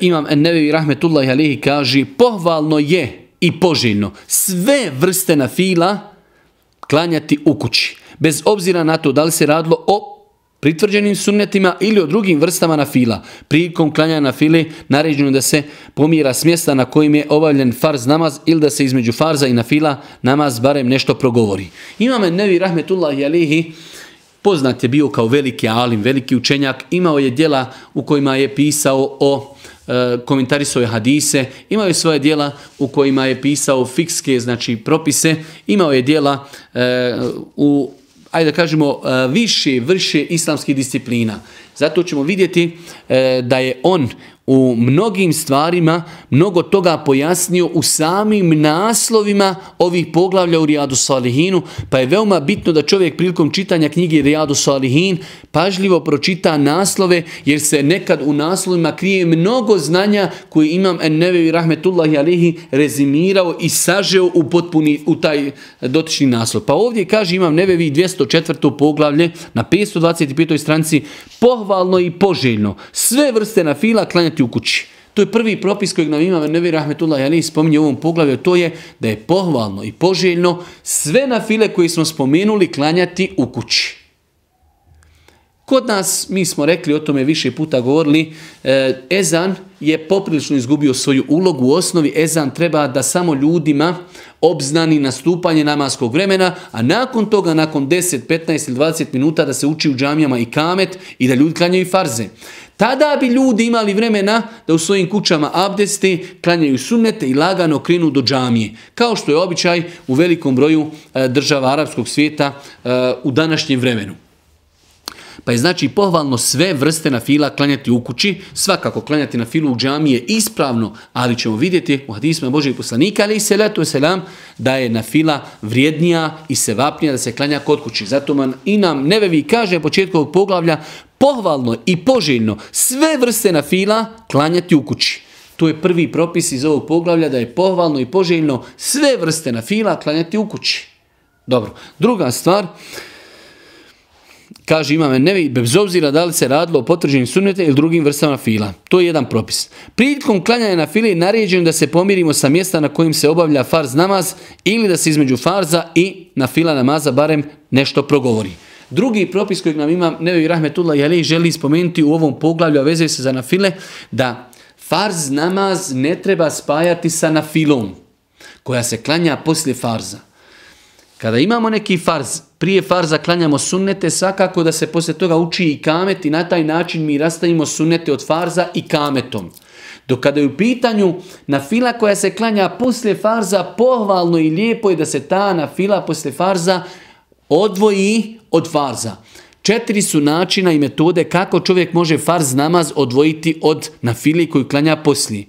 imam en-Nevevija rahmetullahi alejhi kaže: pohvalno je i poželjno sve vrste nafila klanjati u kući, bez obzira na to da li se radilo o pritvrđenim sunnetima ili o drugim vrstama nafila. Prilikom klanja nafile naređeno da se pomjera s mjesta na kojim je obavljen farz namaz ili da se između farza i nafila namaz barem nešto progovori. Imam en-Nevevija rahmetullahi alejhi, poznat je bio kao veliki alim, veliki učenjak, imao je djela u kojima je pisao o e, komentarisao hadise, imao je svoje djela u kojima je pisao fikske, znači propise, imao je djela e, u, ajde da kažemo, e, više, vrše islamskih disciplina. Zato ćemo vidjeti e, da je on u mnogim stvarima, mnogo toga pojasnio u samim naslovima ovih poglavlja u Rijadu-s-salihinu, pa je veoma bitno da čovjek prilikom čitanja knjige Rijadu-s-salihin pažljivo pročita naslove, jer se nekad u naslovima krije mnogo znanja koje imam en-Nevevi rahmetullahi alihi rezimirao i sažeo u potpuni u taj dotični naslov. Pa ovdje kaže imam en-Nevevi dvjesto četvrto poglavlje na petsto dvadeset petoj stranici, pohvalno i poželjno sve vrste nafila klanjati u kući. To je prvi propis kojeg nam imam en-Nevevi rahmetullahi alejhi spominje u ovom poglavlju, to je da je pohvalno i poželjno sve nafile koje smo spomenuli klanjati u kući. Kod nas, mi smo rekli, o tome više puta govorili, ezan je poprilično izgubio svoju ulogu. U osnovi ezan treba da samo ljudima obznani nastupanje namaskog vremena, a nakon toga, nakon deset, petnaest ili dvadeset minuta da se uči u džamijama i kamet i da ljudi klanjaju farze. Tada bi ljudi imali vremena da u svojim kućama abdeste, klanjaju sunnete i lagano krenu do džamije, kao što je običaj u velikom broju država arapskog svijeta u današnjem vremenu. Pa je znači pohvalno sve vrste nafila klanjati u kući, svakako klanjati nafilu u džamiji je ispravno, ali ćemo vidjeti u hadisma Božijeg poslanika, ali i selatu eselam, da je nafila vrijednija i sevapnija da se klanja kod kući. Zato man i nam Nevevi kaže početku ovog poglavlja, pohvalno i poželjno sve vrste nafila klanjati u kući. To je prvi propis iz ovog poglavlja, da je pohvalno i poželjno sve vrste nafila klanjati u kući. Dobro, druga stvar, kaže imam en-Nevevi, bez obzira da li se radilo o potvrđenim sunnetima ili drugim vrstama nafila. To je jedan propis. Prilikom klanjanja nafile je naređeno da se pomirimo sa mjesta na kojim se obavlja farz namaz ili da se između farza i nafila namaza barem nešto progovori. Drugi propis kojeg nam imam en-Nevevi rahmetullahi alejhi želi spomenuti u ovom poglavlju, a vezuje se za nafile, da farz namaz ne treba spajati sa nafilom koja se klanja poslije farza. Kada imamo neki farz, prije farza klanjamo sunnete, svakako da se poslije toga uči i kamet i na taj način mi rastavimo sunnete od farza i kametom. Dok kada je u pitanju nafila koja se klanja poslije farza, pohvalno i lijepo je da se ta nafila poslije farza odvoji od farza. Četiri su načina i metode kako čovjek može farz namaz odvojiti od nafili koju klanja poslije.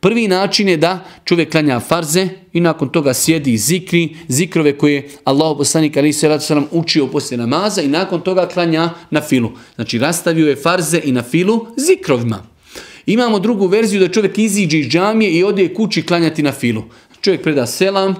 Prvi način je da čovjek klanja farze i nakon toga sjedi i zikri, zikrove koje je Allah poslanik alejhi selatu selam učio poslije namaza i nakon toga klanja nafilu. Znači rastavio je farze i nafilu zikrovima. Imamo drugu verziju da čovjek iziđe iz džamije i ode kući klanjati nafilu. Čovjek preda selam,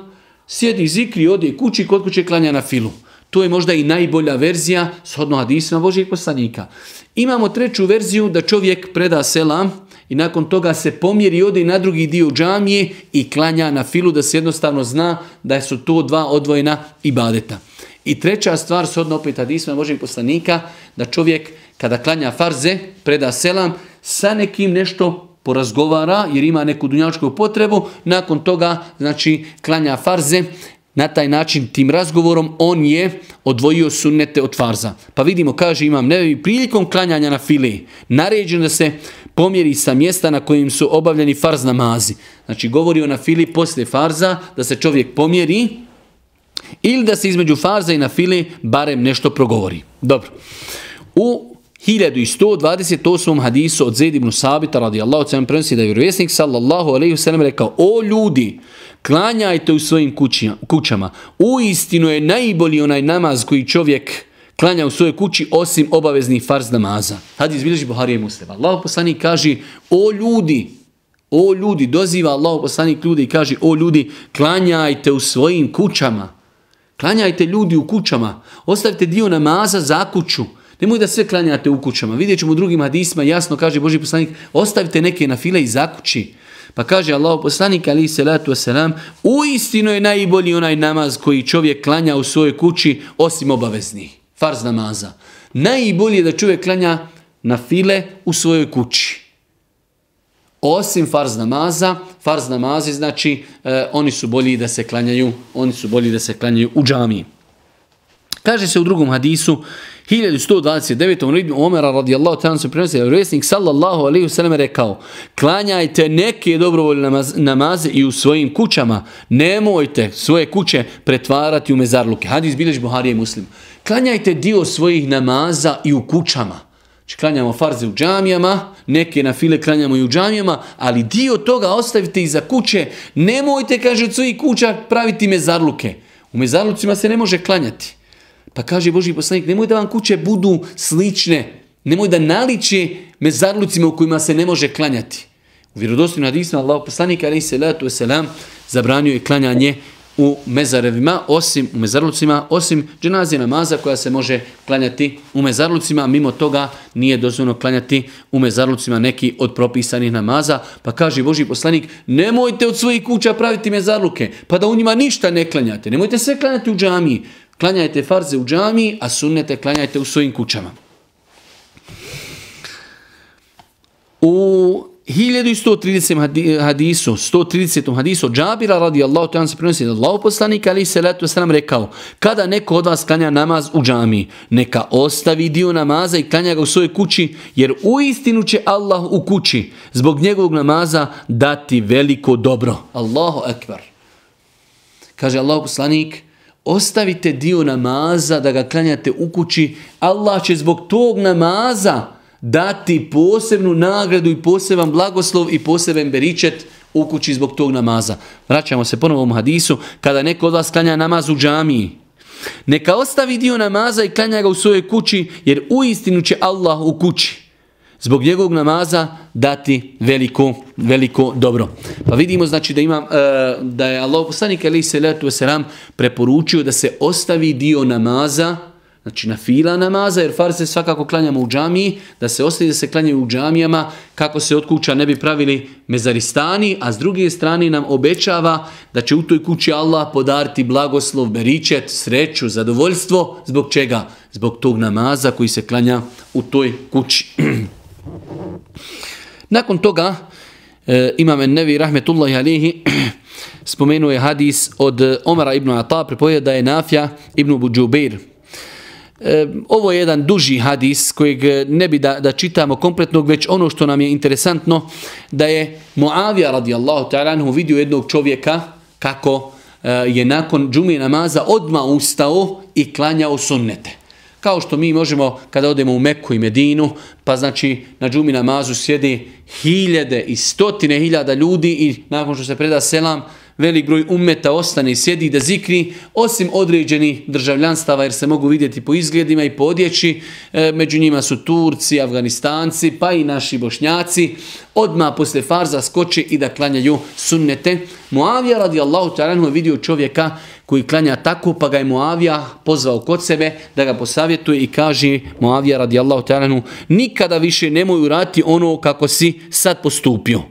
sjedi i zikri i ode kući, kod kuće klanja nafilu. To je možda i najbolja verzija shodno hadisima Božijeg poslanika. Imamo treću verziju da čovjek preda selam i nakon toga se pomjeri i ode na drugi dio džamije i klanja nafilu, da se jednostavno zna da su to dva odvojena ibadeta. I treća stvar, shodno opet hadisima Božijeg poslanika, da čovjek kada klanja farze, preda selam, sa nekim nešto porazgovara jer ima neku dunjačku potrebu, nakon toga znači klanja farze. Na taj način, tim razgovorom, on je odvojio sunnete od farza. Pa vidimo, kaže imam en-Nevevi, prilikom klanjanja nafile naređeno da se pomjeri sa mjesta na kojim su obavljeni farz namazi. Znači, govori o nafili poslije farza, da se čovjek pomjeri ili da se između farza i nafile barem nešto progovori. Dobro. U hiljadu sto dvadeset osmom hadisu od Zejd ibnu Sabita radijallahu ta'ala prenosi da je vjerovjesnik sallallahu alejhi ve sellem rekao: "O ljudi, klanjajte u svojim kućama. Uistinu je najbolji onaj namaz koji čovjek klanja u svojoj kući osim obaveznih farz namaza." Hadis bilježi Buharija i Muslim. Allahu poslanik kaže: "O ljudi, o ljudi", doziva Allahu poslanik ljudi i kaže: "O ljudi, klanjajte u svojim kućama." Klanjajte ljudi u kućama. Ostavite dio namaza za kuću. Nemoj da sve klanjate u kućama. Vidjet ćemo u drugim hadisima, jasno kaže Božji poslanik, ostavite neke nafile i zakući. Pa kaže Allahu poslanik, alejhi selatu vesselam, uistinu je najbolji onaj namaz koji čovjek klanja u svojoj kući osim obaveznih farz namaza. Najbolje je da čovjek klanja nafile u svojoj kući. Osim farz namaza, farz namazi znači eh, oni su bolji da se klanjaju, oni su bolji da se klanjaju u džamiji. Kaže se u drugom hadisu, hiljadu sto dvadeset devetom Ibn Omera radijallahu ta'ala se prenosi da je vjerovjesnik sallallahu alejhi ve sellem rekao: "Klanjajte neke dobrovoljne namaze i u svojim kućama, nemojte svoje kuće pretvarati u mezarluke." Hadis bilježi Buharija i Muslim. Klanjajte dio svojih namaza i u kućama. klanjamo farze u džamijama, neke na file klanjamo i u džamijama, ali dio toga ostavite iza kuće. Nemojte, kaže, od svojih kuća praviti mezarluke. U mezarlucima se ne može klanjati. Pa kaže Božji poslanik, nemoj da vam kuće budu slične, nemoj da naliče mezarlucima u kojima se ne može klanjati. U vjerodostojnim hadisima Allahov poslanik alejhi selatu vesselam zabranio je klanjanje u mezarevima, osim u mezarlucima, osim dženaze namaza koja se može klanjati u mezarlucima, mimo toga nije dozvoljeno klanjati u mezarlucima neki od propisanih namaza. Pa kaže Božji poslanik, nemojte od svojih kuća praviti mezarluke, pa da u njima ništa ne klanjate, nemojte sve klanjati u džamiji, klanjajte farze u džamiji, a sunnete klanjajte u svojim kućama. U hiljadu sto tridesetom hadisu, sto tridesetom hadisu od Džabira radijallahu ta'ala se prenosi da Allahov poslanik alejhi selatu vesselam rekao: kada neko od vas klanja namaz u džamiji, neka ostavi dio namaza i klanja ga u svojoj kući, jer uistinu će Allah u kući zbog njegovog namaza dati veliko dobro. Allahu ekber. Kaže Allahov poslanik: ostavite dio namaza da ga klanjate u kući, Allah će zbog tog namaza dati posebnu nagradu i poseban blagoslov i poseben beričet u kući zbog tog namaza. Vraćamo se ponovo u hadisu, kada neko od vas klanja namaz u džamiji, neka ostavi dio namaza i klanja ga u svojoj kući, jer uistinu će Allah u kući zbog njegovog namaza dati veliko, veliko dobro. Pa vidimo, znači, da imam, da je Allahov poslanik alejhi selatu vesselam preporučio da se ostavi dio namaza, znači nafila namaza, jer farze svakako klanjamo u džamiji, da se ostavi da se klanjaju u džamijama, kako se od kuća ne bi pravili mezaristani, a s druge strane nam obećava da će u toj kući Allah podariti blagoslov, beričet, sreću, zadovoljstvo. Zbog čega? Zbog tog namaza koji se klanja u toj kući. Nakon toga, imam en-Nevevi rahmetullahi alihi, spomenuo je hadis od Omara ibn Atapri, pripoje da je Nafija ibn Buđubir. Ovo je jedan duži hadis kojeg ne bi da, da čitamo kompletnog, već ono što nam je interesantno, da je Mu'avija radijallahu ta'ala anhu vidio jednog čovjeka kako je nakon džumije namaza odmah ustao i klanjao sunnete. Kao što mi možemo kada odemo u Meku i Medinu, pa znači na džumi namazu sjedi hiljade i stotine hiljada ljudi i nakon što se preda selam, velik broj ummeta ostane i sjedi da zikri, osim određenih državljanstava, jer se mogu vidjeti po izgledima i po odjeći. E, među njima su Turci, Afganistanci, pa i naši Bošnjaci. Odmah posle farza skoče i da klanjaju sunnete. Mu'avija radijallahu ta'ala vidio čovjeka koji klanja tako, pa ga je Mu'avija pozvao kod sebe da ga posavjetuje i kaže Mu'avija radijallahu ta'ala: nikada više nemoj uraditi ono kako si sad postupio.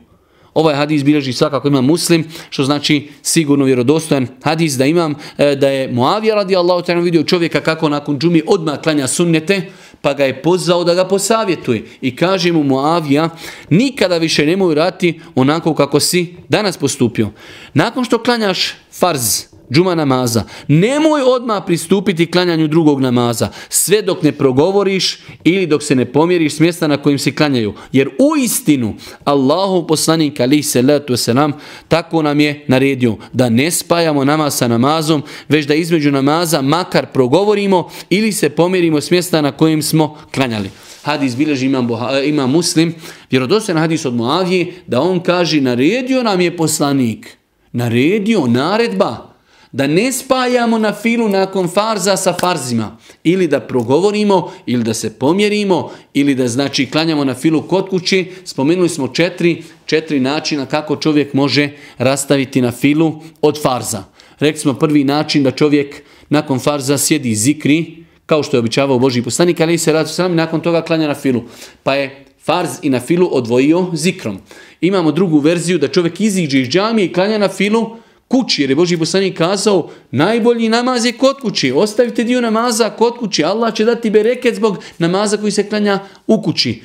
Ovaj hadis bilježi svakako imam Muslim, što znači sigurno vjerodostojan hadis, da imam da je Mu'avija radijallahu ta'ala vidio čovjeka kako nakon džumi odmah klanja sunnete, pa ga je pozvao da ga posavjetuje. I kaže mu Mu'avija: nikada više nemoj raditi onako kako si danas postupio. Nakon što klanjaš farz džuma namaza, nemoj odmah pristupiti klanjanju drugog namaza, sve dok ne progovoriš ili dok se ne pomjeriš s mjesta na kojim se klanjaju. Jer u istinu, Allahov poslanik alejhi selatu vesselam tako nam je naredio da ne spajamo namaz sa namazom, već da između namaza makar progovorimo ili se pomjerimo s mjesta na kojim smo klanjali. Hadis bilježi imam, imam Muslim, vjerodostojan hadis od Mu'avije, da on kaže: naredio nam je poslanik, naredio, naredba, da ne spajamo na filu nakon farza sa farzima, ili da progovorimo, ili da se pomjerimo, ili da, znači, klanjamo na filu kod kući. Spomenuli smo četiri, četiri načina kako čovjek može rastaviti na filu od farza. Rekli smo prvi način da čovjek nakon farza sjedi i zikri, kao što je običavao Božji poslanik alejhi selatu vesselam, nakon toga klanja na filu. Pa je farz i na filu odvojio zikrom. Imamo drugu verziju da čovjek iziđe iz džamije i klanja na filu kući, jer je Božji poslanik kazao: najbolji namaz je kod kući, ostavite dio namaza kod kući, Allah će dati bereket zbog namaza koji se klanja u kući.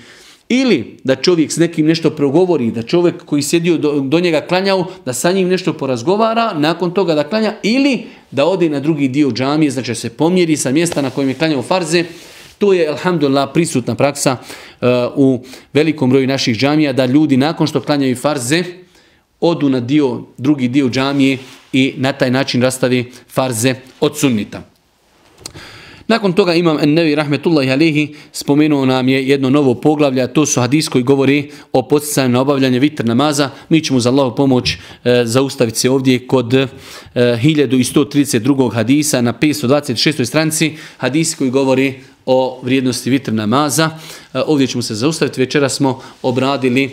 Ili da čovjek s nekim nešto progovori, da čovjek koji sjedio do, do njega klanjao, da sa njim nešto porazgovara, nakon toga da klanja, ili da ode na drugi dio džamije, znači se pomjeri sa mjesta na kojem je klanjao farze. To je, alhamdulillah, prisutna praksa uh, u velikom broju naših džamija, da ljudi nakon što klanjaju farze odu na dio, drugi dio džamije i na taj način rastavi farze od sunnita. Nakon toga imam en-Nevevi rahmetullahi alihi spomenuo nam je jedno novo poglavlje, to su hadis koji govori o podsticanju na obavljanje vitr namaza. Mi ćemo za Allahovu pomoć e, zaustaviti se ovdje kod e, hiljadu sto trideset dva. hadisa na petsto dvadeset šestoj. stranici, hadis koji govori o vrijednosti vitr namaza. Ovdje ćemo se zaustaviti. Večera smo obradili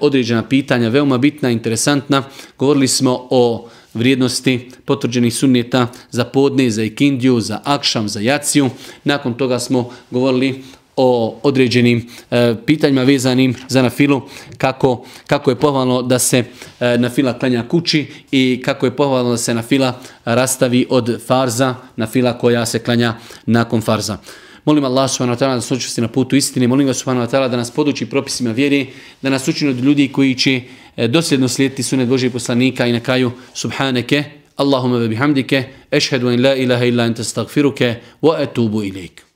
određena pitanja, veoma bitna, interesantna. Govorili smo o vrijednosti potvrđenih sunneta za podne, za ikindiju, za akšam, za jaciju. Nakon toga smo govorili o određenim e, pitanjima vezanim za nafilu, kako, kako je pohvalno da se e, nafila klanja kući i kako je pohvalno da se nafila rastavi od farza, nafila koja se klanja nakon farza. Molim Allah subhanahu wa ta'ala da nas učvrsti na putu istine, molim ga subhanahu wa ta'ala da nas poduči propisima vjere, da nas učini od ljudi koji će dosljedno slijediti sunet Božijeg poslanika. I na kraju, subhaneke, Allahumma ve bihamdike, ešhedu en la ilaha illa ente stagfiruke, wa etubu ilik.